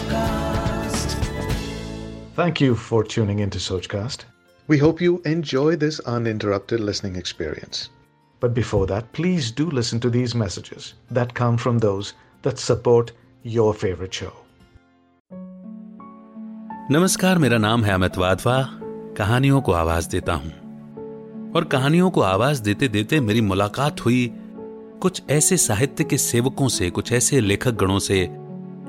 Sochcast. Thank you for tuning into Sochcast. We hope you enjoy this uninterrupted listening experience. But before that, please do listen to these messages that come from those that support your favorite show. नमस्कार, मेरा नाम है अमित वाधवा। कहानियों को आवाज देता हूं और कहानियों को आवाज देते देते मेरी मुलाकात हुई कुछ ऐसे साहित्य के सेवकों से, कुछ ऐसे लेखक गणों से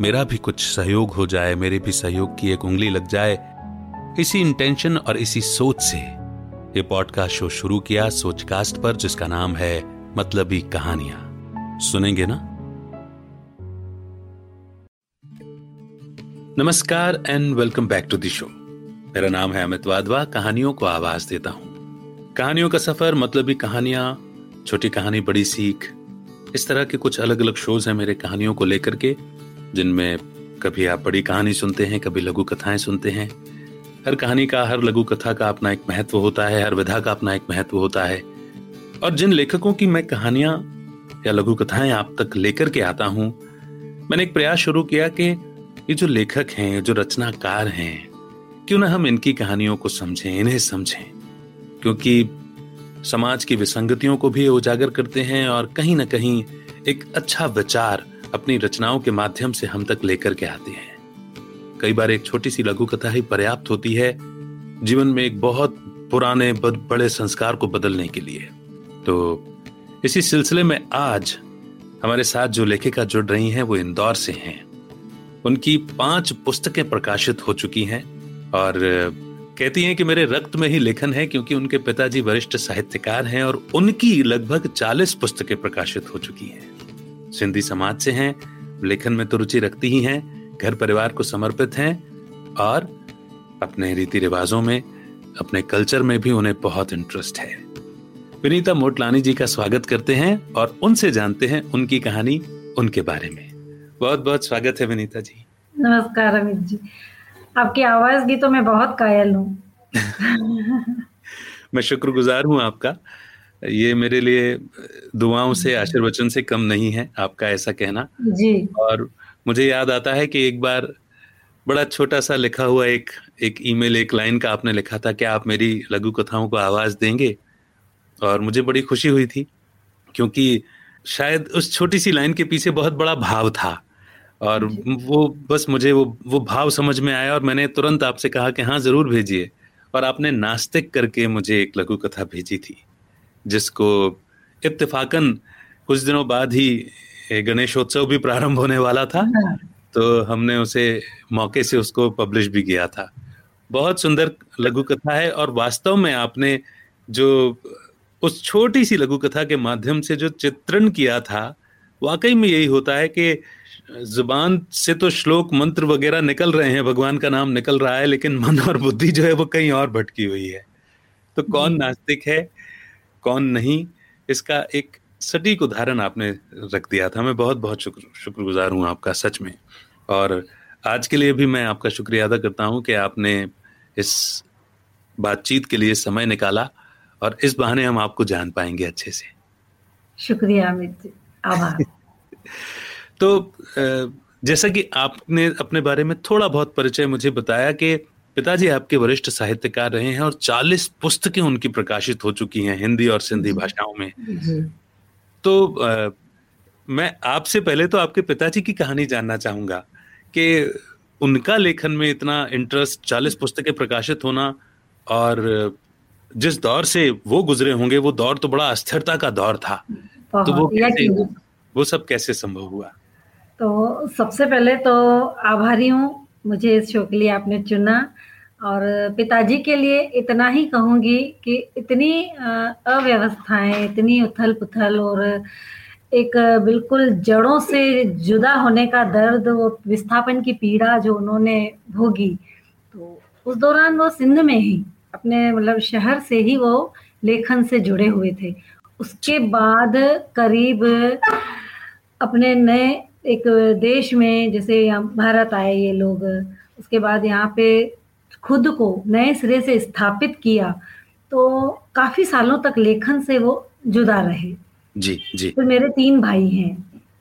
मेरा भी कुछ सहयोग हो जाए, मेरे भी सहयोग की एक उंगली लग जाए, इसी इंटेंशन और इसी सोच से ये पॉडकास्ट शो शुरू किया सोचकास्ट पर, जिसका नाम है मतलबी कहानियां। सुनेंगे ना। नमस्कार and welcome back to the show. मेरा नाम है अमित वाधवा, कहानियों को आवाज देता हूं। कहानियों का सफर, मतलबी कहानियां, छोटी कहानी बड़ी सीख, इस तरह के कुछ अलग अलग शोज हैं मेरे कहानियों को लेकर के, जिनमें कभी आप बड़ी कहानी सुनते हैं, कभी लघु कथाएं सुनते हैं। हर कहानी का, हर लघु कथा का अपना एक महत्व होता है, हर विधा का अपना एक महत्व होता है। और जिन लेखकों की मैं कहानियां या लघु कथाएं आप तक लेकर के आता हूं, मैंने एक प्रयास शुरू किया कि ये जो लेखक हैं, जो रचनाकार हैं, क्यों ना हम इनकी कहानियों को समझें, इन्हें समझें, क्योंकि समाज की विसंगतियों को भी उजागर करते हैं और कहीं ना कहीं एक अच्छा विचार अपनी रचनाओं के माध्यम से हम तक लेकर के आते हैं। कई बार एक छोटी सी लघु कथा ही पर्याप्त होती है जीवन में एक बहुत पुराने बड़े संस्कार को बदलने के लिए। तो इसी सिलसिले में आज हमारे साथ जो लेखिका जुड़ रही हैं वो इंदौर से हैं। उनकी 5 पुस्तकें प्रकाशित हो चुकी हैं और कहती हैं कि मेरे रक्त में ही लेखन है, क्योंकि उनके पिताजी वरिष्ठ साहित्यकार हैं और उनकी लगभग 40 पुस्तकें प्रकाशित हो चुकी हैं। सिंधी समाज से हैं, लेखन में तो रुचि रखती ही हैं, घर परिवार को समर्पित हैं और अपने रीति रिवाजों में, अपने कल्चर में भी उन्हें बहुत इंटरेस्ट है। विनीता मोटलानी जी का स्वागत करते हैं और उनसे जानते हैं उनकी कहानी, उनके बारे में। बहुत बहुत स्वागत है विनीता जी। नमस्कार अमित जी, आपकी आवाज की तो मैं बहुत कायल हूँ। मैं शुक्रगुजार हूँ आपका, ये मेरे लिए दुआओं से, आशीर्वचन से कम नहीं है आपका ऐसा कहना जी। और मुझे याद आता है कि एक बार बड़ा छोटा सा लिखा हुआ एक ईमेल, एक लाइन का आपने लिखा था कि आप मेरी लघु कथाओं को आवाज देंगे, और मुझे बड़ी खुशी हुई थी क्योंकि शायद उस छोटी सी लाइन के पीछे बहुत बड़ा भाव था। और वो बस मुझे वो भाव समझ में आया और मैंने तुरंत आपसे कहा कि हाँ जरूर भेजिए, और आपने नास्तिक करके मुझे एक लघु कथा भेजी थी, जिसको इत्तेफाकन कुछ दिनों बाद ही गणेशोत्सव भी प्रारंभ होने वाला था, तो हमने उसे मौके से उसको पब्लिश भी किया था। बहुत सुंदर लघु कथा है और वास्तव में आपने जो उस छोटी सी लघु कथा के माध्यम से जो चित्रण किया था, वाकई में यही होता है कि जुबान से तो श्लोक मंत्र वगैरह निकल रहे हैं, भगवान का नाम निकल रहा है, लेकिन मन और बुद्धि जो है वो कहीं और भटकी हुई है। तो कौन नास्तिक है कौन नहीं, इसका एक सटीक उदाहरण आपने रख दिया था। मैं बहुत बहुत शुक्रगुजार हूँ आपका सच में, और आज के लिए भी मैं आपका शुक्रिया अदा करता हूँ कि आपने इस बातचीत के लिए समय निकाला और इस बहाने हम आपको जान पाएंगे अच्छे से। शुक्रिया अमित, आभार। तो जैसा कि आपने अपने बारे में थोड़ा बहुत परिचय मुझे बताया कि पिताजी आपके वरिष्ठ साहित्यकार रहे हैं और 40 पुस्तकें उनकी प्रकाशित हो चुकी हैं हिंदी और सिंधी भाषाओं में। तो मैं आपसे पहले तो आपके पिताजी की कहानी जानना चाहूंगा कि उनका लेखन में इतना इंटरेस्ट, 40 पुस्तकें प्रकाशित होना, और जिस दौर से वो गुजरे होंगे वो दौर तो बड़ा अस्थिरता का दौर था, तो वो सब कैसे संभव हुआ? तो सबसे पहले तो आभारी हूँ मुझे इस शो के लिए आपने चुना, और पिताजी के लिए इतना ही कहूँगी कि इतनी अव्यवस्थाएं, इतनी उथल पुथल और एक बिल्कुल जड़ों से जुदा होने का दर्द, वो विस्थापन की पीड़ा जो उन्होंने भोगी, तो उस दौरान वो सिंध में ही अपने मतलब शहर से ही वो लेखन से जुड़े हुए थे। उसके बाद करीब अपने नए एक देश में जैसे भारत आए ये लोग, उसके बाद यहाँ पे खुद को नए सिरे से स्थापित किया, तो काफी सालों तक लेखन से वो जुदा रहे। जी जी। तो मेरे 3 भाई हैं,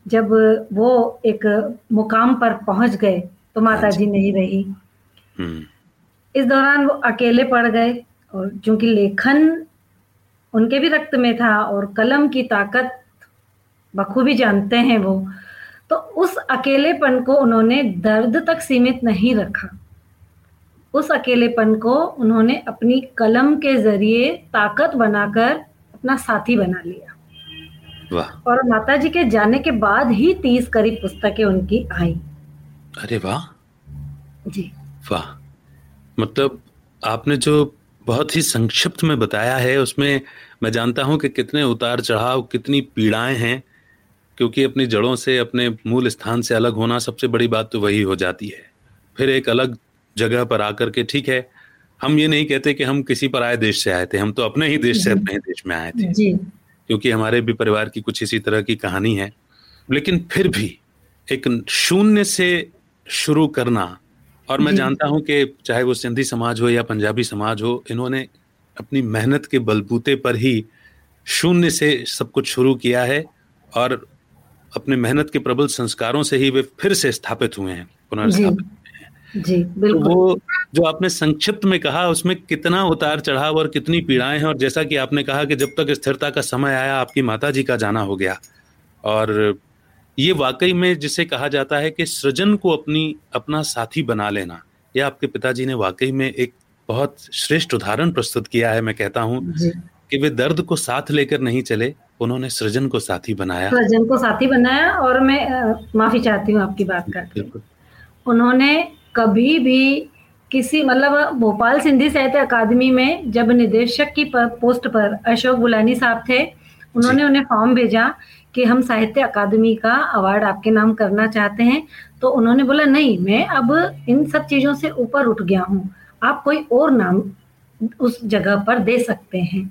जब वो एक मुकाम पर पहुंच गए तो माताजी नहीं रही, इस दौरान वो अकेले पड़ गए, और क्योंकि लेखन उनके भी रक्त में था और कलम की ताकत बखूबी जानते हैं वो, तो उस अकेलेपन को उन्होंने दर्द तक सीमित नहीं रखा, उस अकेलेपन को उन्होंने अपनी कलम के जरिए ताकत बनाकर अपना साथी बना लिया। वाह। और माता जी के जाने के बाद ही 30 करीब पुस्तकें उनकी आई। अरे वाह जी, वाह। मतलब आपने जो बहुत ही संक्षिप्त में बताया है, उसमें मैं जानता हूं कि कितने उतार चढ़ाव, कितनी पीड़ाएं हैं, क्योंकि अपनी जड़ों से, अपने मूल स्थान से अलग होना, सबसे बड़ी बात तो वही हो जाती है। फिर एक अलग जगह पर आकर के, ठीक है, हम ये नहीं कहते कि हम किसी पराये देश से आए थे, हम तो अपने ही देश से अपने ही देश में आए थे, क्योंकि हमारे भी परिवार की कुछ इसी तरह की कहानी है। लेकिन फिर भी एक शून्य से शुरू करना, और मैं जानता हूं कि चाहे वो सिंधी समाज हो या पंजाबी समाज हो, इन्होंने अपनी मेहनत के बलबूते पर ही शून्य से सब कुछ शुरू किया है, और अपने मेहनत के प्रबल संस्कारों से ही वे फिर से स्थापित हुए हैं, पुनर्स्थापित। जी बिल्कुल। तो वो जो आपने संक्षिप्त में कहा, उसमें कितना उतार चढ़ाव और कितनी पीड़ाएं हैं, और जैसा कि आपने कहा कि जब तक स्थिरता का समय आया, आपकी माताजी का जाना हो गया, और ये वाकई में जिसे कहा जाता है कि सृजन को अपना साथी बना लेना, यह आपके पिताजी ने वाकई में एक बहुत श्रेष्ठ उदाहरण प्रस्तुत किया है। मैं कहता हूँ कि वे दर्द को साथ लेकर नहीं चले, उन्होंने सृजन को साथी बनाया। और मैं माफी चाहती हूँ आपकी बात का, उन्होंने कभी भी किसी मतलब भोपाल सिंधी साहित्य अकादमी में जब निदेशक की पोस्ट पर अशोक गुलानी साहब थे, उन्होंने उन्हें फॉर्म भेजा कि हम साहित्य अकादमी का अवार्ड आपके नाम करना चाहते हैं, तो उन्होंने बोला नहीं, मैं अब इन सब चीज़ों से ऊपर उठ गया हूँ, आप कोई और नाम उस जगह पर दे सकते हैं।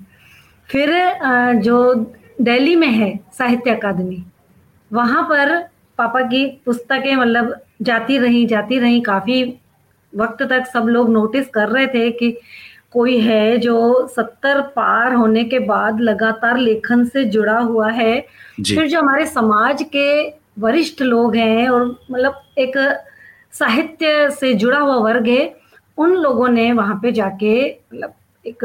फिर जो दिल्ली में है साहित्य अकादमी, वहाँ पर पापा की पुस्तकें मतलब जाती रही, काफ़ी वक्त तक सब लोग नोटिस कर रहे थे कि कोई है जो 70 पार होने के बाद लगातार लेखन से जुड़ा हुआ है। फिर जो हमारे समाज के वरिष्ठ लोग हैं और मतलब एक साहित्य से जुड़ा हुआ वर्ग है, उन लोगों ने वहाँ पे जाके मतलब एक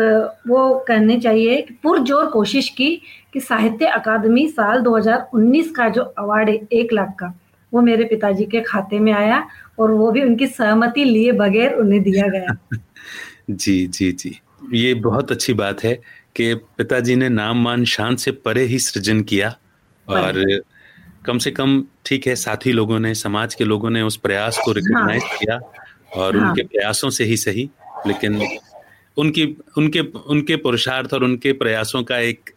वो कहने चाहिए कि पुरजोर कोशिश की कि साहित्य अकादमी साल 2019 का जो अवार्ड है 1 लाख का, वो मेरे पिताजी के खाते में आया, और वो भी उनकी सहमति लिए बगैर उन्हें दिया गया। जी जी जी, ये बहुत अच्छी बात है कि पिताजी ने नाम मान शान से परे ही सृजन किया, और कम से कम ठीक है साथी लोगों ने, समाज के लोगों ने उस प्रयास को रिकॉग्नाइज किया, और उनके प्रयासों से ही सही, लेकिन उनके पुरुषार्थ और उनके प्रयासों का एक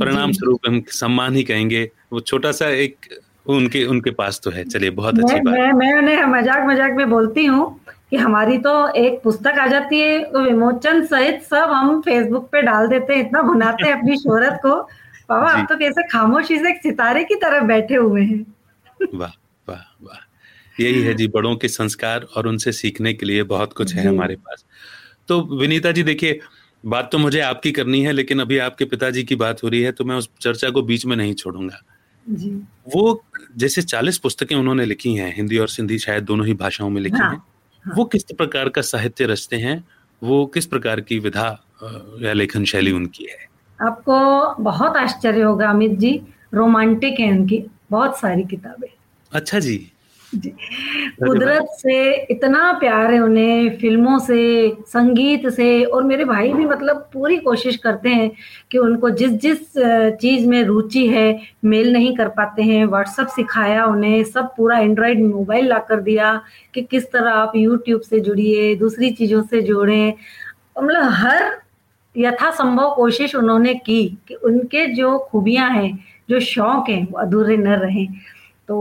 परिणाम स्वरूप हम सम्मान ही कहेंगे, वो छोटा सा एक उनके पास तो है। चलिए, बहुत अच्छी बात। मैं उन्हें मजाक में बोलती हूँ कि हमारी तो एक पुस्तक आ जाती है तो विमोचन सहित सब हम फेसबुक पे डाल देते हैं, इतना भुनाते हैं अपनी शोहरत को। बाबा आप तो कैसे खामोशी से एक सितारे की तरफ बैठे हुए हैं। वाह वाह वाह, यही है जी बड़ों के संस्कार, और उनसे सीखने के लिए बहुत कुछ है हमारे पास। तो विनीता जी देखिए, बात तो मुझे आपकी करनी है, लेकिन अभी आपके पिताजी की बात हो रही है, तो मैं उस चर्चा को बीच में नहीं छोड़ूंगा जी। वो जैसे 40 पुस्तकें उन्होंने लिखी हैं, हिंदी और सिंधी शायद दोनों ही भाषाओं में लिखी हैं, वो किस प्रकार का साहित्य रचते हैं, वो किस प्रकार की विधा या लेखन शैली उनकी है? आपको बहुत आश्चर्य होगा अमित जी, रोमांटिक है उनकी बहुत सारी किताबें। अच्छा जी। कुदरत से इतना प्यार है उन्हें, फिल्मों से, संगीत से, और मेरे भाई भी मतलब पूरी कोशिश करते हैं कि उनको जिस चीज में रुचि है, मेल नहीं कर पाते हैं, व्हाट्सएप सिखाया उन्हें, सब पूरा एंड्रॉयड मोबाइल ला कर दिया कि किस तरह आप यूट्यूब से जुड़िए, दूसरी चीजों से जोड़ें, मतलब हर यथासंभव कोशिश उन्होंने की कि उनके जो खूबियां हैं, जो शौक हैं वो अधूरे न रहें। तो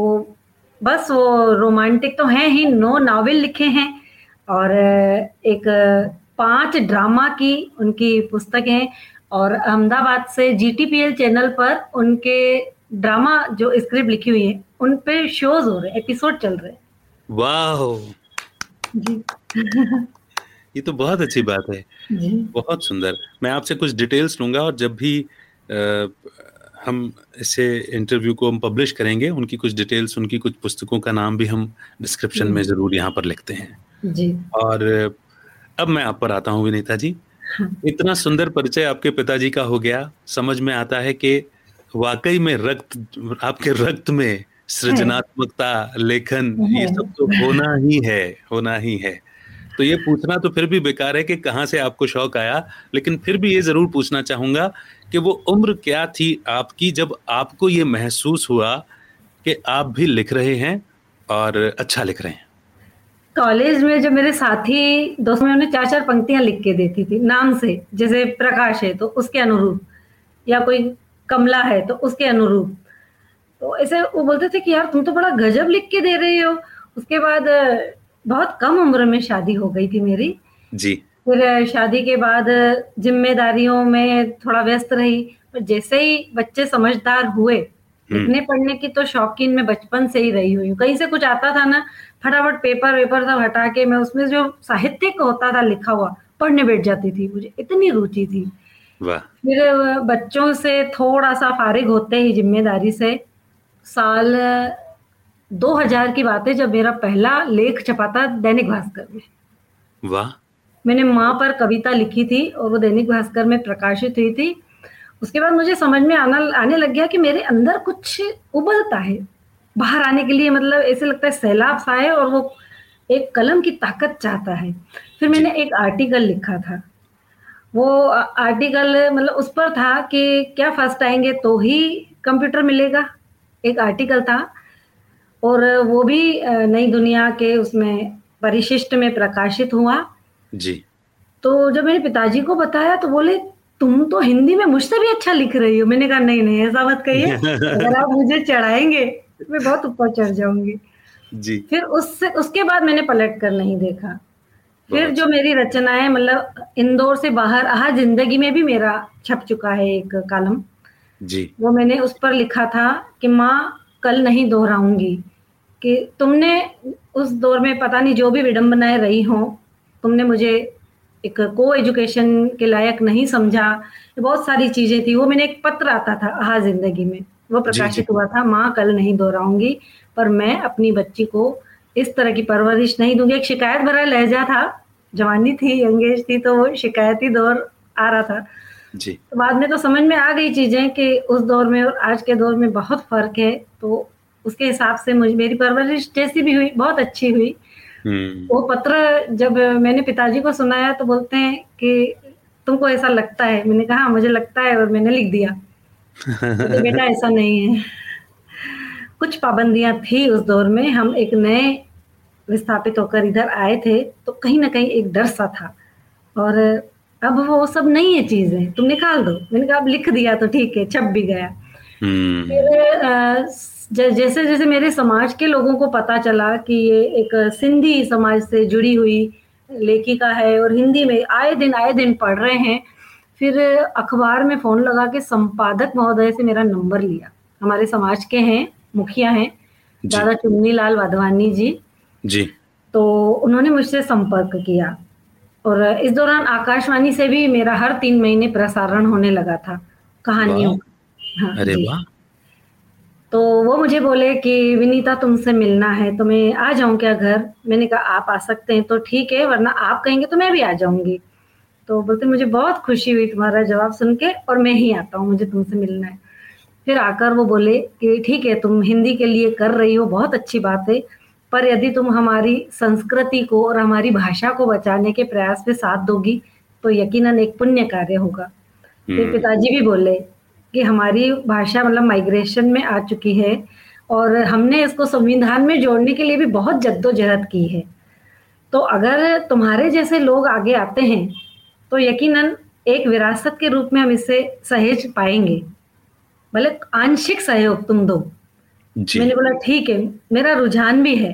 बस वो रोमांटिक तो हैं ही, 9 नावल लिखे हैं और एक 5 ड्रामा की उनकी पुस्तक हैं और अहमदाबाद से GTPL चैनल पर उनके ड्रामा जो स्क्रिप्ट लिखी हुई है उन पे शोज हो रहे, एपिसोड चल रहे। वाह जी ये तो बहुत अच्छी बात है, बहुत सुंदर। मैं आपसे कुछ डिटेल्स लूंगा और जब भी हम इसे इंटरव्यू को हम पब्लिश करेंगे उनकी कुछ डिटेल्स, उनकी कुछ पुस्तकों का नाम भी हम डिस्क्रिप्शन में जरूर यहाँ पर लिखते हैं जी। और अब मैं आप पर आता हूँ विनीता जी। इतना सुंदर परिचय आपके पिताजी का हो गया, समझ में आता है कि वाकई में रक्त, आपके रक्त में सृजनात्मकता, लेखन, ये सब तो होना ही है, होना ही है। तो ये पूछना तो फिर भी बेकार है कि कहाँ से आपको शौक आया, लेकिन फिर भी ये जरूर पूछना चाहूंगा कि वो उम्र क्या थी आपकी जब आपको ये महसूस हुआ कि आप भी लिख रहे हैं और अच्छा लिख रहे हैं। कॉलेज में जो मेरे साथी दोस्तों में उन्हें 4-4 पंक्तियां लिख के देती थी नाम से, जैसे प्रकाश है तो उसके अनुरूप, या कोई कमला है तो उसके अनुरूप। तो ऐसे वो बोलते थे कि यार तुम तो बड़ा गजब लिख के दे रहे हो। उसके बाद बहुत कम उम्र में शादी हो गई थी मेरी जी। फिर शादी के बाद जिम्मेदारियों में थोड़ा व्यस्त रही, पर जैसे ही बच्चे समझदार हुए, लिखने पढ़ने की तो शौकीन में बचपन से ही रही हुई हूँ। कहीं से कुछ आता था ना, फटाफट पेपर सब हटा के मैं उसमें जो साहित्यिक होता था लिखा हुआ पढ़ने बैठ जाती थी, मुझे इतनी रुचि थी। फिर बच्चों से थोड़ा सा फारिग होते ही जिम्मेदारी से, साल 2000 की बात है जब मेरा पहला लेख छपा था दैनिक भास्कर में। वाह। मैंने माँ पर कविता लिखी थी और वो दैनिक भास्कर में प्रकाशित हुई थी। उसके बाद मुझे समझ में आने लग गया कि मेरे अंदर कुछ उबलता है बाहर आने के लिए, मतलब ऐसे लगता है सैलाब सा है और वो एक कलम की ताकत चाहता है। फिर मैंने एक आर्टिकल लिखा था, वो आर्टिकल मतलब उस पर था कि क्या फर्स्ट आएंगे तो ही कंप्यूटर मिलेगा, एक आर्टिकल था और वो भी नई दुनिया के उसमें परिशिष्ट में प्रकाशित हुआ जी। तो जब मैंने पिताजी को बताया तो बोले तुम तो हिंदी में मुझसे भी अच्छा लिख रही हो। मैंने कहा नहीं ऐसा मत कहिए, अगर आप मुझे चढ़ाएंगे तो मैं बहुत ऊपर चढ़ जाऊंगी जी। फिर उसके बाद मैंने पलट कर नहीं देखा। फिर जो मेरी रचनाएं मतलब इंदौर से बाहर आहा जिंदगी में भी मेरा छप चुका है एक कॉलम जी। वो मैंने उस पर लिखा था कि माँ कल नहीं दोहराऊंगी कि तुमने उस दौर में पता नहीं जो भी विडंबनाएं रही हों, तुमने मुझे एक को एजुकेशन के लायक नहीं समझा, बहुत सारी चीजें थी। वो मैंने एक पत्र आता था आहा जिंदगी में, वो प्रकाशित हुआ था, माँ कल नहीं दोहराऊंगी पर मैं अपनी बच्ची को इस तरह की परवरिश नहीं दूंगी। एक शिकायत भरा लहजा था, जवानी थी, यंग एज थी, तो वो शिकायती दौर आ रहा था जी। तो बाद में तो समझ में आ गई चीजें कि उस दौर में और आज के दौर में बहुत फर्क है। तो उसके हिसाब से मुझे मेरी परवरिश जैसी भी हुई बहुत अच्छी हुई। वो पत्र जब मैंने पिताजी को सुनाया तो बोलते हैं कि तुमको ऐसा लगता है। मैंने कहा मुझे लगता है और मैंने लिख दिया। तो बेटा ऐसा नहीं है, कुछ पाबंदियां थी उस दौर में, हम एक नए विस्थापित होकर इधर आए थे तो कहीं ना कहीं एक डर सा था और अब वो सब नहीं है चीजें, तुम निकाल दो। मैंने कहा अब लिख दिया तो ठीक है, छप भी गया। फिर जैसे जैसे मेरे समाज के लोगों को पता चला कि ये एक सिंधी समाज से जुड़ी हुई लेखिका है और हिंदी में आए दिन पढ़ रहे हैं, फिर अखबार में फोन लगा के संपादक महोदय से मेरा नंबर लिया। हमारे समाज के हैं, मुखिया हैं दादा चुन्नी लाल वाधवानी जी। तो उन्होंने मुझसे संपर्क किया और इस दौरान आकाशवाणी से भी मेरा हर 3 महीने प्रसारण होने लगा था कहानियों का। हाँ, अरे वाह। तो वो मुझे बोले कि विनीता तुमसे मिलना है तो मैं आ जाऊं क्या घर। मैंने कहा आप आ सकते हैं तो ठीक है, वरना आप कहेंगे तो मैं भी आ जाऊंगी। तो बोलते मुझे बहुत खुशी हुई तुम्हारा जवाब सुन के और मैं ही आता हूँ, मुझे तुमसे मिलना है। फिर आकर वो बोले कि ठीक है, तुम हिंदी के लिए कर रही हो बहुत अच्छी बात है, पर यदि तुम हमारी संस्कृति को और हमारी भाषा को बचाने के प्रयास में साथ दोगी तो यकीनन एक पुण्य कार्य होगा। फिर पिताजी भी बोले कि हमारी भाषा मतलब माइग्रेशन में आ चुकी है और हमने इसको संविधान में जोड़ने के लिए भी बहुत जद्दोजहद की है, तो अगर तुम्हारे जैसे लोग आगे आते हैं तो यकीनन एक विरासत के रूप में हम इसे सहेज पाएंगे। मतलब आंशिक सहयोग तुम दो। मैंने बोला ठीक है, मेरा रुझान भी है,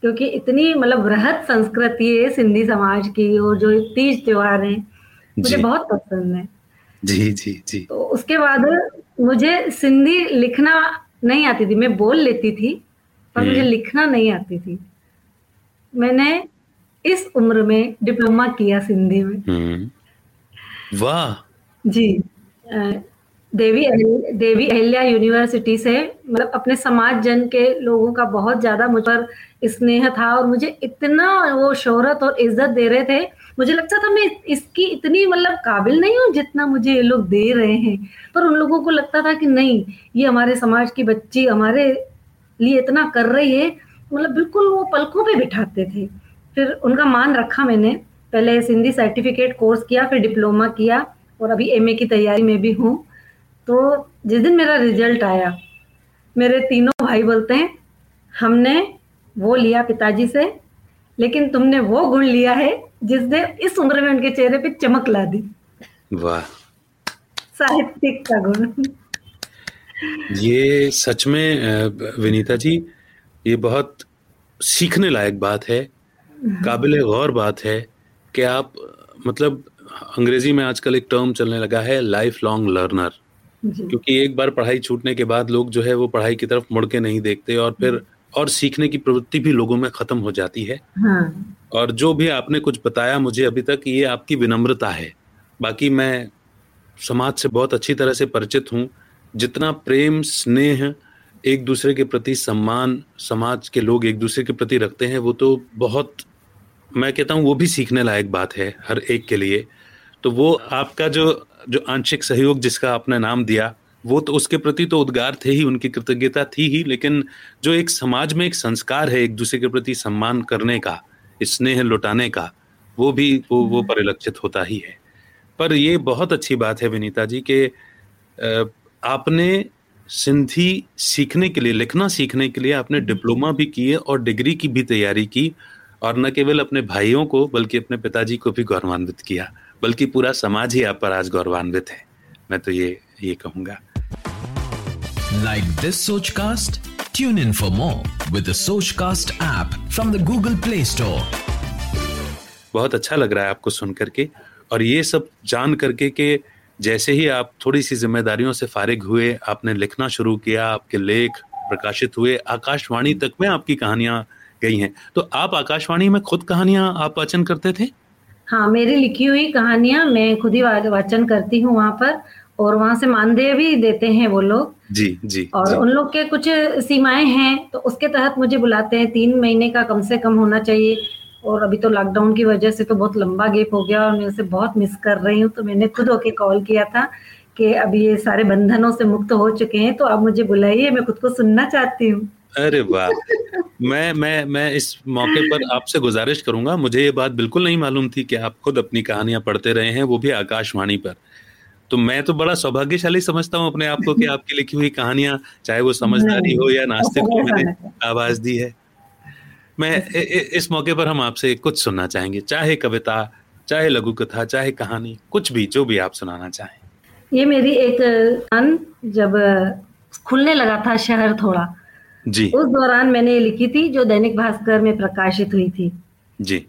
क्योंकि इतनी मतलब बृहद संस्कृति है सिंधी समाज की और जो तीज त्योहार है मुझे बहुत पसंद है। जी जी जी। तो उसके बाद मुझे सिंधी लिखना नहीं आती थी, मैं बोल लेती थी पर मुझे लिखना नहीं आती थी। मैंने इस उम्र में डिप्लोमा किया सिंधी में। वाह जी। देवी अहिल्या यूनिवर्सिटी से, मतलब अपने समाज जन के लोगों का बहुत ज्यादा मुझ पर स्नेह था और मुझे इतना वो शोहरत और इज्जत दे रहे थे, मुझे लगता था मैं इसकी इतनी मतलब काबिल नहीं हूँ जितना मुझे ये लोग दे रहे हैं। पर उन लोगों को लगता था कि नहीं, ये हमारे समाज की बच्ची हमारे लिए इतना कर रही है, मतलब बिल्कुल वो पलकों पे बिठाते थे। फिर उनका मान रखा मैंने, पहले सिंधी सर्टिफिकेट कोर्स किया, फिर डिप्लोमा किया और अभी एमए की तैयारी में भी हूँ। तो जिस दिन मेरा रिजल्ट आया, मेरे तीनों भाई बोलते हैं हमने वो लिया पिताजी से, लेकिन तुमने वो गुण लिया है जिसने इस उम्र में उनके चेहरे पे चमक ला दी। वाह, साहित्यिक का गुण। ये सच में विनीता जी, ये बहुत सीखने लायक बात है, काबिले गौर बात है कि आप, मतलब अंग्रेजी में आजकल एक टर्म चलने लगा है लाइफ लॉन्ग लर्नर, क्योंकि एक बार पढ़ाई छूटने के बाद लोग जो है वो पढ़ाई की तरफ मुड़ के नहीं देखते और फिर और सीखने की प्रवृत्ति भी लोगों में खत्म हो जाती है। हाँ। और जो भी आपने कुछ बताया मुझे अभी तक, ये आपकी विनम्रता है। बाकी मैं समाज से बहुत अच्छी तरह से परिचित हूँ, जितना प्रेम स्नेह एक दूसरे के प्रति, सम्मान समाज के लोग एक दूसरे के प्रति रखते हैं, वो तो बहुत, मैं कहता हूँ वो भी सीखने लायक बात है हर एक के लिए। तो वो आपका जो आंशिक सहयोग जिसका आपने नाम दिया, वो तो उसके प्रति तो उद्गार थे ही, उनकी कृतज्ञता थी ही, लेकिन जो एक समाज में एक संस्कार है एक दूसरे के प्रति सम्मान करने का, स्नेह लौटाने का, वो भी वो परिलक्षित होता ही है। पर ये बहुत अच्छी बात है विनीता जी कि आपने सिंधी सीखने के लिए, लिखना सीखने के लिए आपने डिप्लोमा भी किए और डिग्री की भी तैयारी की, और न केवल अपने भाइयों को बल्कि अपने पिताजी को भी गौरवान्वित किया, बल्कि पूरा समाज ही आप पर आज गौरवान्वित है, मैं तो ये कहूंगा। Like this Sochcast? Tune in for more with the Sochcast app from the Google Play Store. बहुत अच्छा लग रहा है आपको सुन करके और ये सब जान करके कि जैसे ही आप थोड़ी सी जिम्मेदारियों से फारिग हुए, आपने लिखना शुरू किया, आपके लेख प्रकाशित हुए, आकाशवाणी तक में आपकी कहानियां गई हैं। तो आप आकाशवाणी में खुद कहानियां आप वाचन करते थे? हाँ, मेरी लिखी हुई कहानियां मैं खुद ही वाचन करती हूँ वहाँ पर, और वहाँ से मानदेय भी देते हैं वो लोग। जी जी। और जी। उन लोग के कुछ सीमाएं हैं, तो उसके तहत मुझे बुलाते हैं, 3 महीने का कम से कम होना चाहिए। और अभी तो लॉकडाउन की वजह से तो बहुत लंबा गैप हो गया और मैं उसे बहुत मिस कर रही हूँ। तो मैंने खुद होके कॉल किया था कि अभी ये सारे बंधनों से मुक्त हो चुके हैं, तो आप मुझे बुलाइए, मैं खुद को सुनना चाहती हूँ। अरे वाह। मैं इस मौके पर आपसे गुजारिश करूंगा, मुझे ये बात बिल्कुल नहीं मालूम थी कि आप खुद अपनी कहानियां पढ़ते रहे हैं, वो भी आकाशवाणी पर। तो मैं तो बड़ा सौभाग्यशाली समझता हूं अपने आप को कि आपकी लिखी हुई कहानियां, चाहे वो समझदारी हो या नास्तिक हो, मैंने आवाज दी है। मैं इस मौके पर हम आपसे कुछ सुनना चाहेंगे, चाहे कविता, चाहे लघु कथा, चाहे कहानी, कुछ भी, जो भी आप सुनाना चाहें। ये मेरी एक, जब खुलने लगा था शहर थोड़ा, जी, उस दौरान मैंने ये लिखी थी, जो दैनिक भास्कर में प्रकाशित हुई थी। जी।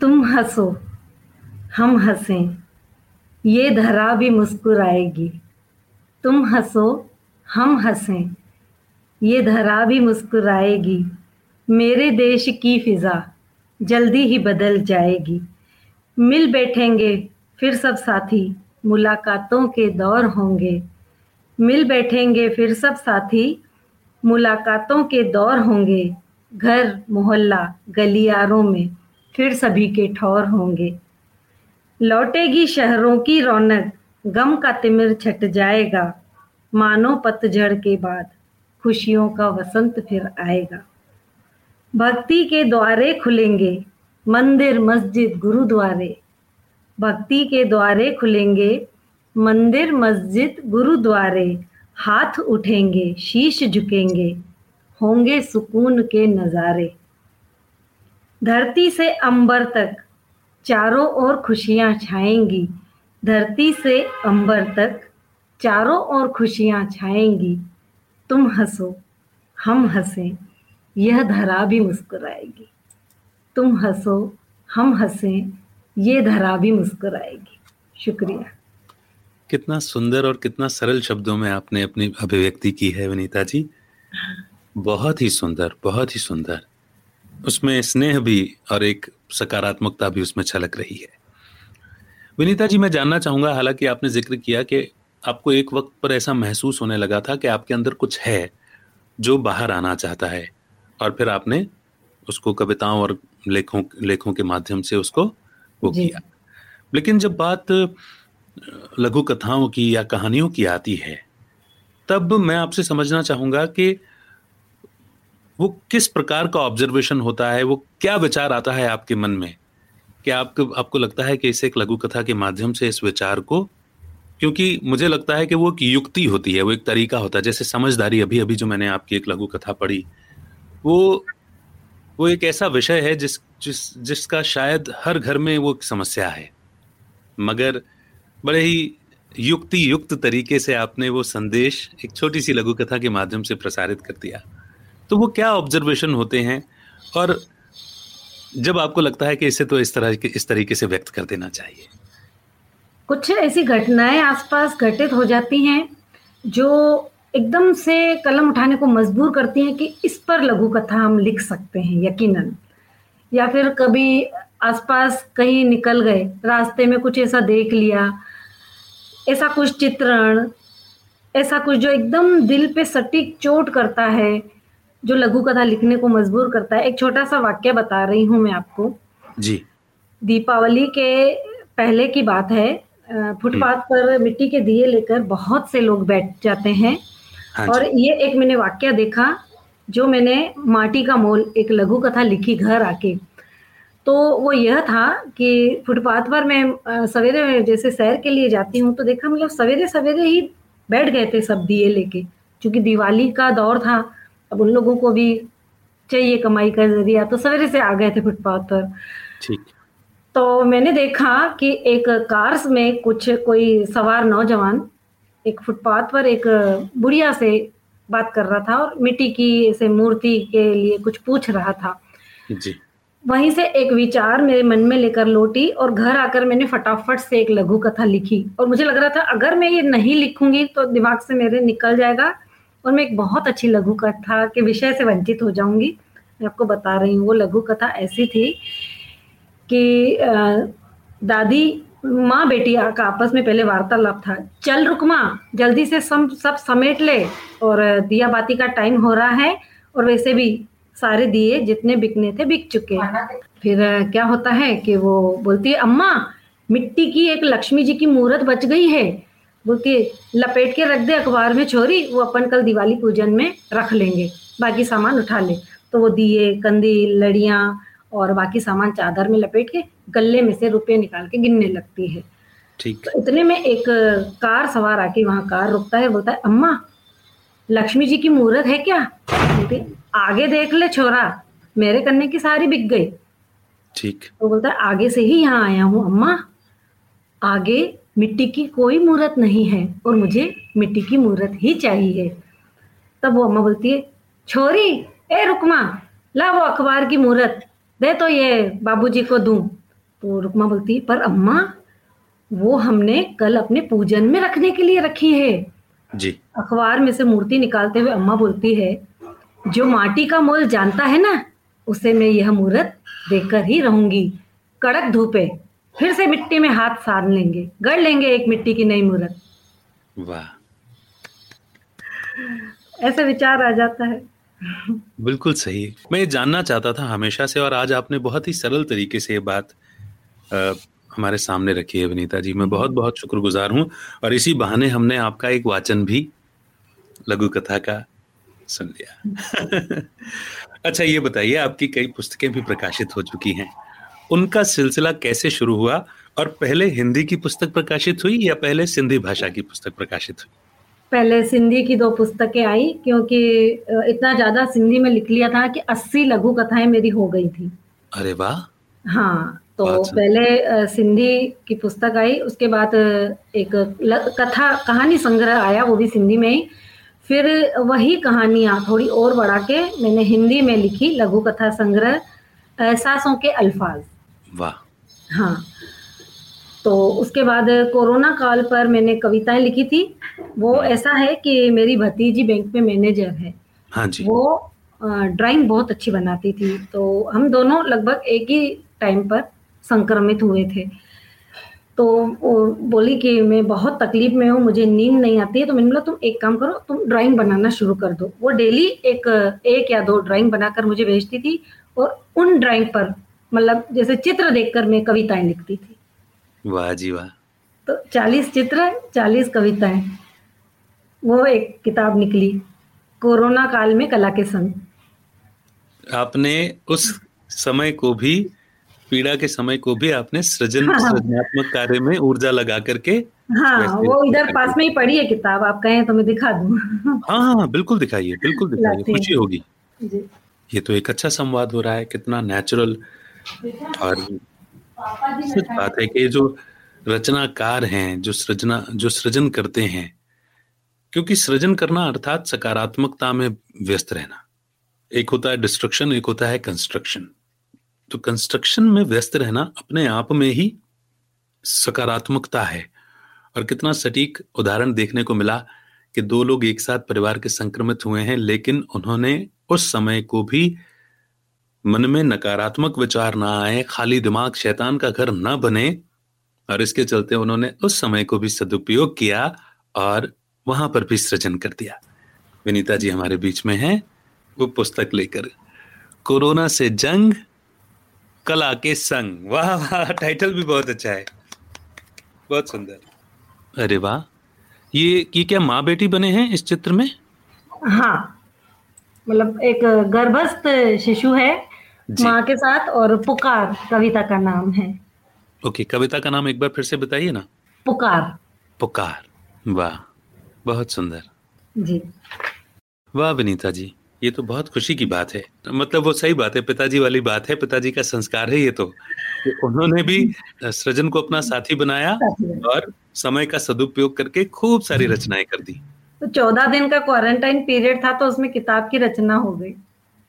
तुम हंसो हम हंसें, ये धरा भी मुस्कुराएगी। तुम हंसो हम हंसें, ये धरा भी मुस्कुराएगी। मेरे देश की फिजा जल्दी ही बदल जाएगी। मिल बैठेंगे फिर सब साथी, मुलाकातों के दौर होंगे। मिल बैठेंगे फिर सब साथी, मुलाकातों के दौर होंगे। घर मोहल्ला गलियारों में फिर सभी के ठौर होंगे। लौटेगी शहरों की रौनक, गम का तिमिर छट जाएगा। मानो पतझड़ के बाद खुशियों का वसंत फिर आएगा। भक्ति के द्वारे खुलेंगे, मंदिर मस्जिद गुरुद्वारे। भक्ति के द्वारे खुलेंगे, मंदिर मस्जिद गुरुद्वारे। हाथ उठेंगे शीश झुकेंगे, होंगे सुकून के नज़ारे। धरती से अंबर तक चारों ओर खुशियाँ छाएंगी। धरती से अंबर तक चारों ओर खुशियां छाएंगी। तुम हंसो, हम हंसें, यह धरा भी मुस्कुराएगी। तुम हंसो, हम हंसें, ये धरा भी मुस्कुराएगी। शुक्रिया। कितना सुंदर और कितना सरल शब्दों में आपने अपनी अभिव्यक्ति की है विनीता जी, बहुत ही सुंदर, बहुत ही सुंदर। उसमें स्नेह भी और एक सकारात्मकता भी उसमें छलक रही है। विनीता जी, मैं जानना चाहूँगा, हालांकि आपने जिक्र किया कि आपको एक वक्त पर ऐसा महसूस होने लगा था कि आपके अंदर कुछ है जो बाहर आना चाहता है, और फिर आपने उसको कविताओं और लेखों के माध्यम से उसको वो किया। लेकिन जब बात लघु कथाओं की या कहानियों की आती है, तब मैं आपसे समझना चाहूँगा कि वो किस प्रकार का ऑब्जर्वेशन होता है, वो क्या विचार आता है आपके मन में कि आपको लगता है कि इसे एक लघु कथा के माध्यम से इस विचार को, क्योंकि मुझे लगता है कि वो एक युक्ति होती है, वो एक तरीका होता है, जैसे समझदारी। अभी अभी जो मैंने आपकी एक लघु कथा पढ़ी, वो एक ऐसा विषय है जिसका शायद हर घर में वो समस्या है, मगर बड़े ही युक्ति युक्त तरीके से आपने वो संदेश एक छोटी सी लघु कथा के माध्यम से प्रसारित कर दिया। तो वो क्या ऑब्जर्वेशन होते हैं, और जब आपको लगता है कि इसे तो इस तरीके से व्यक्त कर देना चाहिए? कुछ ऐसी घटनाएं आसपास घटित हो जाती हैं जो एकदम से कलम उठाने को मजबूर करती हैं कि इस पर लघु कथा हम लिख सकते हैं यकीनन। या फिर कभी आसपास कहीं निकल गए, रास्ते में कुछ ऐसा देख लिया, ऐसा कुछ चित्रण, ऐसा कुछ जो एकदम दिल पे सटीक चोट करता है, जो लघु कथा लिखने को मजबूर करता है। एक छोटा सा वाक्य बता रही हूँ मैं आपको जी। दीपावली के पहले की बात है, फुटपाथ पर मिट्टी के दिए लेकर बहुत से लोग बैठ जाते हैं। हाँ, और ये एक मैंने वाक्य देखा, जो मैंने माटी का मोल एक लघु कथा लिखी घर आके। तो वो यह था कि फुटपाथ पर मैं सवेरे जैसे सैर के लिए जाती हूँ, तो देखा मतलब सवेरे सवेरे ही बैठ गए थे सब दिए लेके, क्योंकि दिवाली का दौर था, अब उन लोगों को भी चाहिए कमाई का जरिया, तो सवेरे से आ गए थे फुटपाथ पर। ठीक। तो मैंने देखा कि एक कार्स में कोई सवार नौजवान एक फुटपाथ पर एक बुढ़िया से बात कर रहा था और मिट्टी की ऐसे मूर्ति के लिए कुछ पूछ रहा था जी। वहीं से एक विचार मेरे मन में लेकर लौटी और घर आकर मैंने फटाफट से एक लघु कथा लिखी। और मुझे लग रहा था अगर मैं ये नहीं लिखूंगी तो दिमाग से मेरे निकल जाएगा और मैं एक बहुत अच्छी लघु कथा के विषय से वंचित हो जाऊंगी। मैं आपको बता रही हूँ, वो लघु कथा ऐसी थी कि दादी माँ बेटी का आपस में पहले वार्तालाप था। चल रुक माँ, जल्दी से सब समेट ले, और दिया बाती का टाइम हो रहा है, और वैसे भी सारे दिए जितने बिकने थे बिक चुके। फिर क्या होता है कि वो बोलती है, अम्मा मिट्टी की एक लक्ष्मी जी की मूर्त बच गई है, बोलती है लपेट के रख दे अखबार में छोरी, वो अपन कल दिवाली पूजन में रख लेंगे, बाकी सामान उठा ले। तो वो दिए, कंदील, लड़ियाँ और बाकी सामान चादर में लपेट के गले में से रुपये निकाल के गिनने लगती है। ठीक। तो इतने में एक कार सवार आके वहाँ कार रुकता है, बोलता है अम्मा लक्ष्मी जी की मूर्त है क्या? बोलती आगे देख ले छोरा, मेरे करने की सारी बिक गई। ठीक। तो बोलता है आगे से ही यहाँ आया हूँ अम्मा, आगे मिट्टी की कोई मूर्त नहीं है और मुझे मिट्टी की मूर्त ही चाहिए। तब वो अम्मा बोलती है, छोरी ए रुकमा, ला वो अखबार की मूर्त दे तो ये बाबूजी को दूं। तो रुकमा बोलती है, पर अम्मा वो हमने कल अपने पूजन में रखने के लिए रखी है जी। अखबार में से मूर्ति निकालते हुए अम्मा बोलती है, जो माटी का मोल जानता है ना, उसे मैं यह मूर्त देकर ही रहूंगी। कड़क धूपे फिर से मिट्टी में हाथ सार लेंगे, गढ़ लेंगे एक मिट्टी की नई मूर्त। वाह, ऐसे विचार आ जाता है। बिल्कुल सही। मैं ये जानना चाहता था हमेशा से, और आज आपने बहुत ही सरल तरीके से ये बात हमारे सामने रखी है विनीता जी। मैं बहुत बहुत शुक्रगुजार हूँ, और इसी बहाने हमने आपका एक वाचन भी लघु कथा का सुन लिया। अच्छा, ये बताइए, आपकी कई पुस्तकें भी प्रकाशित हो चुकी हैं, उनका सिलसिला कैसे शुरू हुआ, और पहले हिंदी की पुस्तक प्रकाशित हुई या पहले सिंधी भाषा की पुस्तक प्रकाशित हुई? पहले सिंधी की 2 पुस्तकें आई, क्योंकि इतना ज्यादा सिंधी में लिख लिया था कि 80 लघु कथाएं मेरी हो गई थी। अरे वाह! हाँ, तो पहले सिंधी की पुस्तक आई, उसके बाद एक कथा कहानी संग्रह आया, वो भी सिंधी में ही। फिर वही कहानियाँ थोड़ी और बढ़ा के मैंने हिंदी में लिखी, लघु कथा संग्रह एहसासों के अल्फाज। वाह। हाँ, तो उसके बाद कोरोना काल पर मैंने कविताएं लिखी थी। वो ऐसा है कि मेरी भतीजी बैंक में मैनेजर है। हाँ जी। वो ड्राइंग बहुत अच्छी बनाती थी, तो हम दोनों लगभग एक ही टाइम पर संक्रमित हुए थे। तो बोली कि मैं बहुत तकलीफ में हूँ, मुझे नींद नहीं आती है। तो मैंने बोला तुम एक काम करो, तुम ड्राइंग बनाना शुरू कर दो। वो डेली एक या दो ड्राइंग बनाकर मुझे भेजती थी, और उन ड्राइंग पर मतलब जैसे चित्र देखकर मैं कविताएं लिखती थी। वाह जी वाह। तो 40 चित्र 40 कविताएं, वो एक किताब निकली कोरोना काल में कला के संग। आपने उस समय को भी, पीड़ा के समय को भी आपने सृजनात्मक कार्य में ऊर्जा लगा करके। हाँ, वो इधर पास में ही पड़ी है किताब, आप कहें तो मैं दिखा दूं। हाँ, बिल्कुल दिखाइए, बिल्कुल दिखाइए, खुशी होगी। ये तो एक अच्छा संवाद हो रहा है, कितना नेचुरल। और सच बात है कि जो रचनाकार हैं, जो सृजन करते हैं, क्योंकि सृजन करना अर्थात सकारात्मकता में व्यस्त रहना। एक होता है डिस्ट्रक्शन, एक होता है कंस्ट्रक्शन। तो कंस्ट्रक्शन में व्यस्त रहना अपने आप में ही सकारात्मकता है। और कितना सटीक उदाहरण देखने को मिला कि दो लोग एक साथ परिवार के संक्रमित हुए हैं, लेकिन उन्होंने उस समय को भी मन में नकारात्मक विचार ना आए, खाली दिमाग शैतान का घर ना बने, और इसके चलते उन्होंने उस समय को भी सदुपयोग किया और वहां पर भी सृजन कर दिया। विनीता जी हमारे बीच में हैं, वो पुस्तक लेकर, कोरोना से जंग कला के संग। वाह वाह, टाइटल भी बहुत अच्छा है, बहुत सुंदर। अरे वाह, ये क्या माँ बेटी बने हैं इस चित्र में? हाँ, मतलब एक गर्भस्थ शिशु है माँ के साथ, और पुकार कविता का नाम है। ओके, कविता का नाम एक बार फिर से बताइए ना। पुकार। पुकार, वाह, बहुत सुंदर जी। वाह विनीता जी, ये तो बहुत खुशी की बात है। मतलब वो सही बात है, पिताजी वाली बात है, पिताजी का संस्कार है ये तो। उन्होंने भी सृजन को अपना साथी बनाया और समय का सदुपयोग करके खूब सारी रचनाएं कर दी। तो 14 दिन का क्वारंटाइन पीरियड था, तो उसमें किताब की रचना हो गई।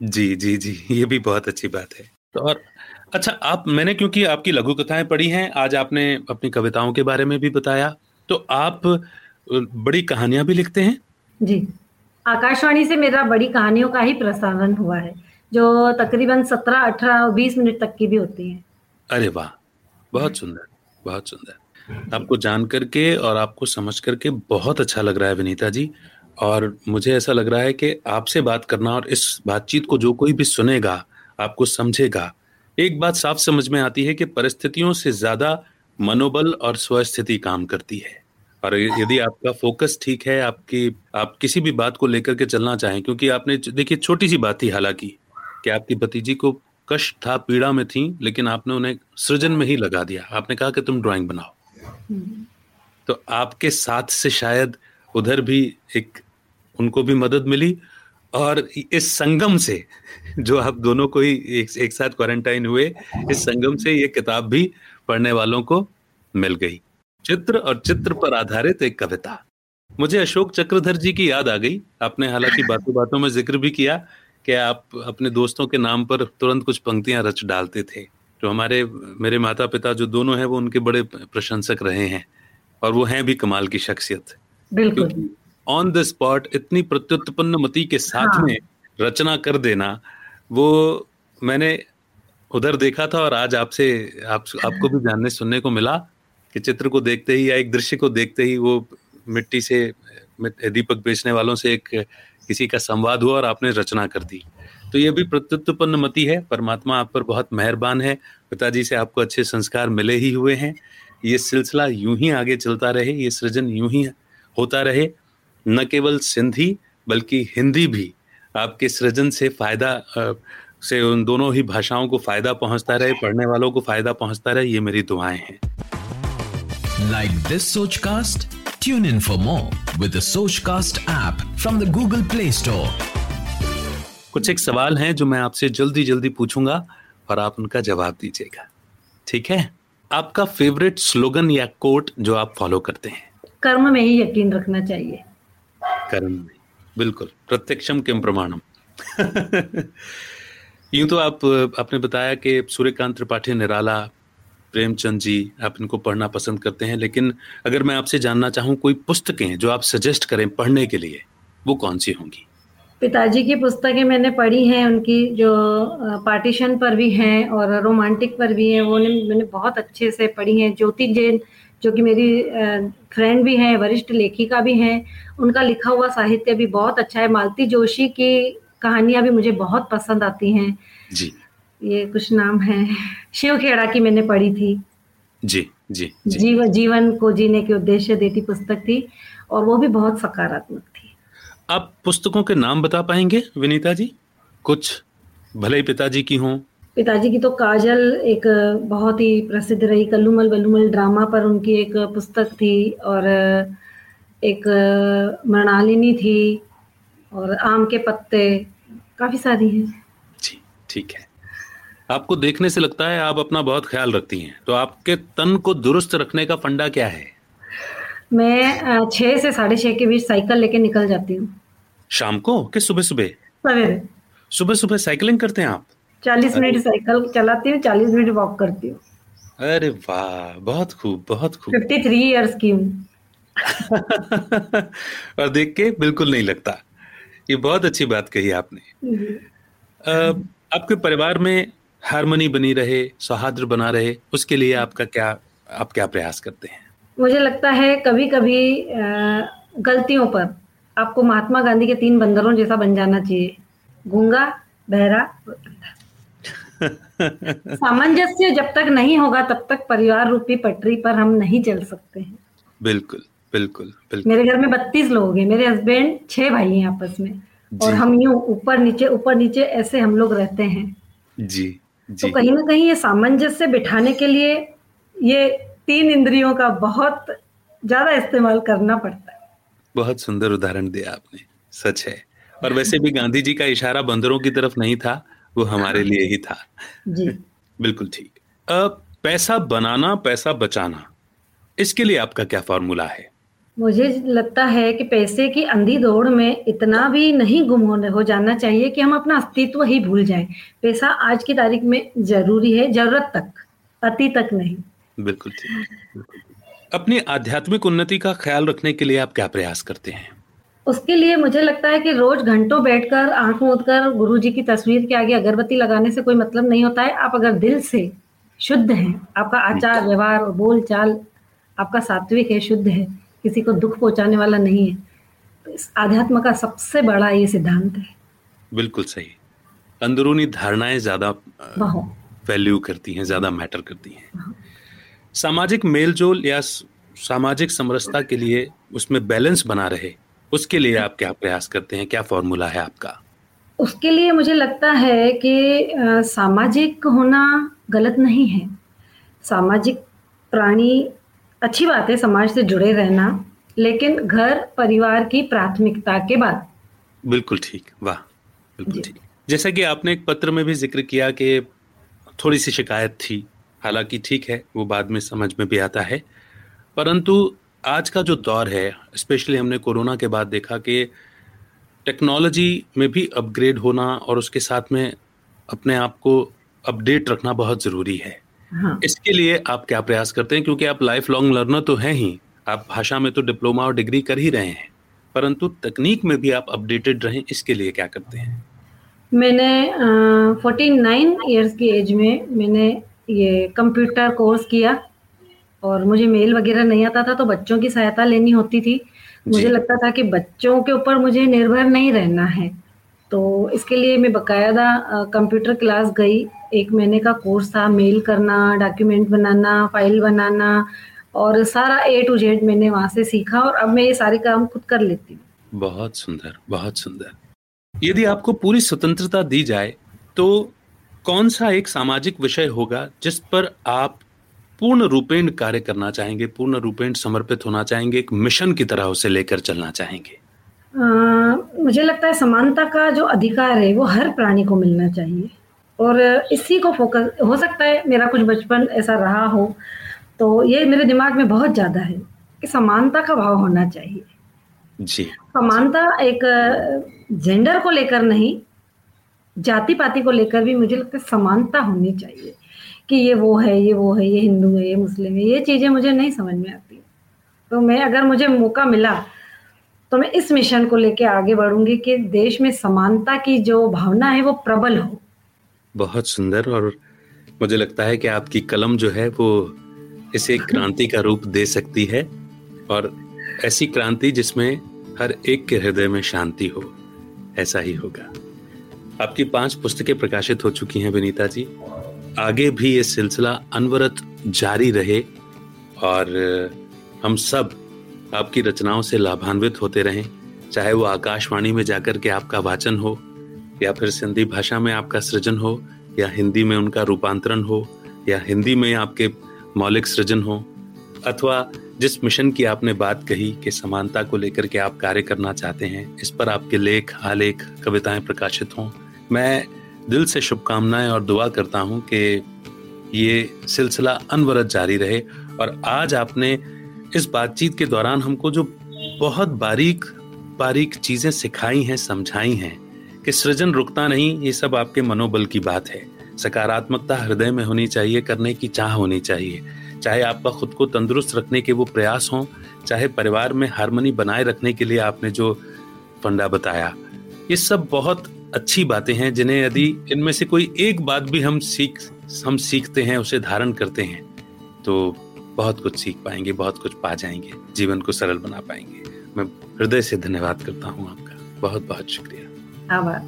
जी जी जी, ये भी बहुत अच्छी बात है। तो और अच्छा, आप, मैंने क्योंकि आपकी लघु कथाएं पढ़ी हैं, आज आपने अपनी कविताओं के बारे में भी बताया, तो आप बड़ी कहानियां भी लिखते हैं? जी, आकाशवाणी से मेरा बड़ी कहानियों का ही प्रसारण हुआ है, जो तकरीबन 17, 18, 20 मिनट तक की भी होती है। अरे वाह, बहुत सुंदर, बहुत सुंदर। आपको जान करके और आपको समझ करके बहुत अच्छा लग रहा है विनीता जी। और मुझे ऐसा लग रहा है कि आपसे बात करना और इस बातचीत को जो कोई भी सुनेगा, आपको समझेगा, एक बात साफ समझ में आती है कि परिस्थितियों से ज्यादा मनोबल और स्वस्थिति काम करती है। और यदि आपका फोकस ठीक है, आप किसी भी बात को लेकर के चलना चाहें, क्योंकि आपने देखिए, छोटी सी बात थी हालांकि कि आपकी भतीजी को कष्ट था, पीड़ा में थी, लेकिन आपने उन्हें सृजन में ही लगा दिया। आपने कहा कि तुम ड्राइंग बनाओ, तो आपके साथ से शायद उधर भी एक उनको भी मदद मिली। और इस संगम से, जो आप दोनों को ही एक साथ क्वारंटाइन हुए, इस संगम से ये किताब भी पढ़ने वालों को मिल गई, चित्र और चित्र पर आधारित एक कविता। मुझे अशोक चक्रधर जी की याद आ गई। आपने हालांकि बातों बातों में जिक्र भी किया कि आप अपने दोस्तों के नाम पर तुरंत कुछ पंक्तियां रच डालते थे। तो हमारे मेरे माता पिता जो दोनों हैं, वो उनके बड़े प्रशंसक रहे हैं, और वो हैं भी कमाल की शख्सियत। बिल्कुल, ऑन द स्पॉट इतनी प्रत्युत्पन्न मति के साथ में रचना कर देना, वो मैंने उधर देखा था। और आज आपसे आपको भी जानने सुनने को मिला कि चित्र को देखते ही या एक दृश्य को देखते ही वो मिट्टी से दीपक बेचने वालों से एक किसी का संवाद हुआ और आपने रचना कर दी। तो ये भी प्रत्युत्पन्न मति है। परमात्मा आप पर बहुत मेहरबान है। पिताजी से आपको अच्छे संस्कार मिले ही हुए हैं। ये सिलसिला यूं ही आगे चलता रहे, ये सृजन यूं ही होता रहे। न केवल सिंधी बल्कि हिंदी भी आपके सृजन से फायदा से उन दोनों ही भाषाओं को फायदा पहुंचता रहे, पढ़ने वालों को फायदा पहुंचता रहे, ये मेरी दुआएं हैं। Like this Sochcast? Tune in for more with the Sochcast app from the Google Play Store. कुछ एक सवाल हैं जो मैं आपसे जल्दी पूछूंगा और आप उनका जवाब दीजिएगा, ठीक है। आपका फेवरेट स्लोगन या कोट जो आप फॉलो करते हैं? कर्म में ही यकीन रखना चाहिए। कर्म में, बिल्कुल, प्रत्यक्षम किम प्रमाणम। यूं तो आपने बताया कि सूर्यकांत त्रिपाठी निराला, प्रेमचंद जी, आप इनको पढ़ना पसंद करते हैं, लेकिन अगर मैं आपसे जानना चाहूँ कोई पुस्तकें जो आप सजेस्ट करें पढ़ने के लिए, वो कौन सी होंगी? पिताजी की पुस्तकें मैंने पढ़ी हैं उनकी, जो पार्टीशन पर भी हैं और रोमांटिक पर भी हैं, वो मैंने बहुत अच्छे से पढ़ी हैं। ज्योति जैन जो कि मेरी फ्रेंड भी हैं, वरिष्ठ लेखिका भी हैं, उनका लिखा हुआ साहित्य भी बहुत अच्छा है। मालती जोशी की कहानियाँ भी मुझे बहुत पसंद आती हैं जी। ये कुछ नाम हैं। शिवखेड़ा की मैंने पढ़ी थी जी जी, जी। जीवन को जीने के उद्देश्य देती पुस्तक थी और वो भी बहुत सकारात्मक थी। आप पुस्तकों के नाम बता पाएंगे विनीता जी, कुछ, भले ही पिताजी की हों? पिताजी की तो काजल एक बहुत ही प्रसिद्ध रही, कल्लूमल बल्लूमल ड्रामा पर उनकी एक पुस्तक थी, और एक मृणालिनी थी, और आम के पत्ते, काफी सारी हैं जी। ठीक है, आपको देखने से लगता है आप अपना बहुत ख्याल रखती हैं, तो आपके तन को दुरुस्त रखने का फंडा क्या है? मैं 6 से 6:30 के बीच साइकिल लेके निकल जाती हूँ। शाम को कि सुबह सुबह? सवेरे। सुबह सुबह साइकिलिंग करते हैं आप? 40 मिनट साइकिल चलाती हूँ, 40 मिनट वॉक करती हूँ। अरे वाह, बहुत खूब, बहुत खूब। 53 इयर्स की हूँ। और देख के बिल्कुल नहीं लगता। ये बहुत अच्छी बात कही आपने। आपके परिवार में हार्मनी बनी रहे, सौहार्द बना रहे, उसके लिए आपका क्या, आप क्या प्रयास करते हैं? मुझे लगता है कभी कभी गलतियों पर आपको महात्मा गांधी के 3 बंदरों जैसा बन जाना चाहिए, गूंगा, बहरा और अंधा। सामंजस्य जब तक नहीं होगा तब तक परिवार रूपी पटरी पर हम नहीं चल सकते हैं। बिल्कुल बिल्कुल बिल्कुल। मेरे घर में 32 लोग हैं, मेरे हस्बैंड 6 भाई हैं आपस में, और हम यूं ऊपर नीचे ऐसे हम लोग रहते हैं जी। तो कहीं ना कहीं ये सामंजस्य बिठाने के लिए ये 3 इंद्रियों का बहुत ज्यादा इस्तेमाल करना पड़ता है। बहुत सुंदर उदाहरण दिया आपने, सच है। और वैसे भी गांधी जी का इशारा बंदरों की तरफ नहीं था, वो हमारे लिए ही था जी। बिल्कुल ठीक। पैसा बनाना, पैसा बचाना, इसके लिए आपका क्या फॉर्मूला है? मुझे लगता है कि पैसे की अंधी दौड़ में इतना भी नहीं गुम हो जाना चाहिए कि हम अपना अस्तित्व ही भूल जाएं। पैसा आज की तारीख में जरूरी है, जरूरत तक, अति तक नहीं। बिल्कुल ठीक। अपनी आध्यात्मिक उन्नति का ख्याल रखने के लिए आप क्या प्रयास करते हैं? उसके लिए मुझे लगता है कि रोज घंटों बैठकर आंख मूंद कर गुरु जी की तस्वीर के आगे अगरबत्ती लगाने से कोई मतलब नहीं होता है। आप अगर दिल से शुद्ध हैं, आपका आचार व्यवहार और बोल चाल आपका सात्विक है, शुद्ध है, किसी को दुख पहुंचाने वाला नहीं है, तो इस आध्यात्म का सबसे बड़ा ये सिद्धांत है। बिल्कुल सही। अंदरूनी धारणाएं ज्यादा वैल्यू करती हैं, ज्यादा मैटर करती हैं। सामाजिक मेलजोल या सामाजिक समरसता के लिए उसमें बैलेंस बना रहे, उसके लिए आप क्या प्रयास करते हैं, क्या फॉर्मूला है आपका? उसके लिए मुझे लगता है कि सामाजिक होना गलत नहीं है। सामाजिक प्राणी अच्छी बात है, समाज से जुड़े रहना, लेकिन घर परिवार की प्राथमिकता के बाद। बिल्कुल ठीक, वाह, बिल्कुल ठीक। जैसा कि आपने एक पत्र में भी जिक्र किया कि थोड़ी सी शिकायत थी, हालांकि ठीक है, वो बाद में समझ में भी आता है, परंतु आज का जो दौर है, स्पेशली हमने कोरोना के बाद देखा कि टेक्नोलॉजी में भी अपग्रेड होना और उसके साथ में अपने आप को अपडेट रखना बहुत ज़रूरी है। हाँ। इसके लिए आप क्या प्रयास करते हैं, क्योंकि आप लाइफ लॉन्ग लर्नर तो हैं ही, आप भाषा में तो डिप्लोमा और डिग्री कर ही रहे हैं, परंतु तकनीक में भी आप अपडेटेड रहें, इसके लिए क्या करते हैं? मैंने 49 इयर्स की एज में मैंने ये कंप्यूटर कोर्स किया, और मुझे मेल वगैरह नहीं आता था तो बच्चों की सहायता लेनी होती थी। मुझे लगता था कि बच्चों के ऊपर मुझे निर्भर नहीं रहना है, तो इसके लिए मैं बाकायदा कंप्यूटर क्लास गई। 1 महीने का कोर्स था, मेल करना, डॉक्यूमेंट बनाना, फाइल बनाना, और सारा A to Z मैंने वहाँ से सीखा, और अब मैं ये सारे काम खुद कर लेती हूँ। बहुत सुंदर, बहुत सुंदर। यदि आपको पूरी स्वतंत्रता दी जाए तो कौन सा एक सामाजिक विषय होगा जिस पर आप पूर्ण रूपेण कार्य करना चाहेंगे, पूर्ण रूपेण समर्पित होना चाहेंगे, एक मिशन की तरह उसे लेकर चलना चाहेंगे? मुझे लगता है समानता का जो अधिकार है वो हर प्राणी को मिलना चाहिए। और इसी को फोकस, हो सकता है मेरा कुछ बचपन ऐसा रहा हो, तो ये मेरे दिमाग में बहुत ज़्यादा है कि समानता का भाव होना चाहिए जी। समानता एक जेंडर को लेकर नहीं, जाति पाति को लेकर भी मुझे लगता है समानता होनी चाहिए कि ये वो है, ये वो है, ये हिंदू है, ये मुस्लिम है, ये चीज़ें मुझे नहीं समझ में आती। तो मैं, अगर मुझे मौका मिला तो मैं इस मिशन को लेकर आगे बढ़ूंगी कि देश में समानता की जो भावना है वो प्रबल हो। बहुत सुंदर, और मुझे लगता है कि आपकी कलम जो है वो इसे क्रांति का रूप दे सकती है, और ऐसी क्रांति जिसमें हर एक के हृदय में शांति हो, ऐसा ही होगा। आपकी 5 पुस्तकें प्रकाशित हो चुकी हैं विनीता जी, आगे भी ये सिलसिला अनवरत जारी रहे और हम सब आपकी रचनाओं से लाभान्वित होते रहें, चाहे वो आकाशवाणी में जाकर के आपका वाचन हो, या फिर सिंधी भाषा में आपका सृजन हो, या हिंदी में उनका रूपांतरण हो, या हिंदी में आपके मौलिक सृजन हो, अथवा जिस मिशन की आपने बात कही कि समानता को लेकर के आप कार्य करना चाहते हैं, इस पर आपके लेख, आलेख, कविताएं प्रकाशित हों। मैं दिल से शुभकामनाएं और दुआ करता हूं कि ये सिलसिला अनवरत जारी रहे। और आज आपने इस बातचीत के दौरान हमको जो बहुत बारीक बारीक चीज़ें सिखाई हैं, समझाई हैं कि सृजन रुकता नहीं, ये सब आपके मनोबल की बात है। सकारात्मकता हृदय में होनी चाहिए, करने की चाह होनी चाहिए, चाहे आपका खुद को तंदुरुस्त रखने के वो प्रयास हों, चाहे परिवार में हार्मनी बनाए रखने के लिए आपने जो फंडा बताया, ये सब बहुत अच्छी बातें हैं जिन्हें यदि इनमें से कोई एक बात भी हम सीखते हैं, उसे धारण करते हैं, तो बहुत कुछ सीख पाएंगे, बहुत कुछ पा जाएंगे, जीवन को सरल बना पाएंगे। मैं हृदय से धन्यवाद करता हूँ आपका, बहुत बहुत शुक्रिया। आभार।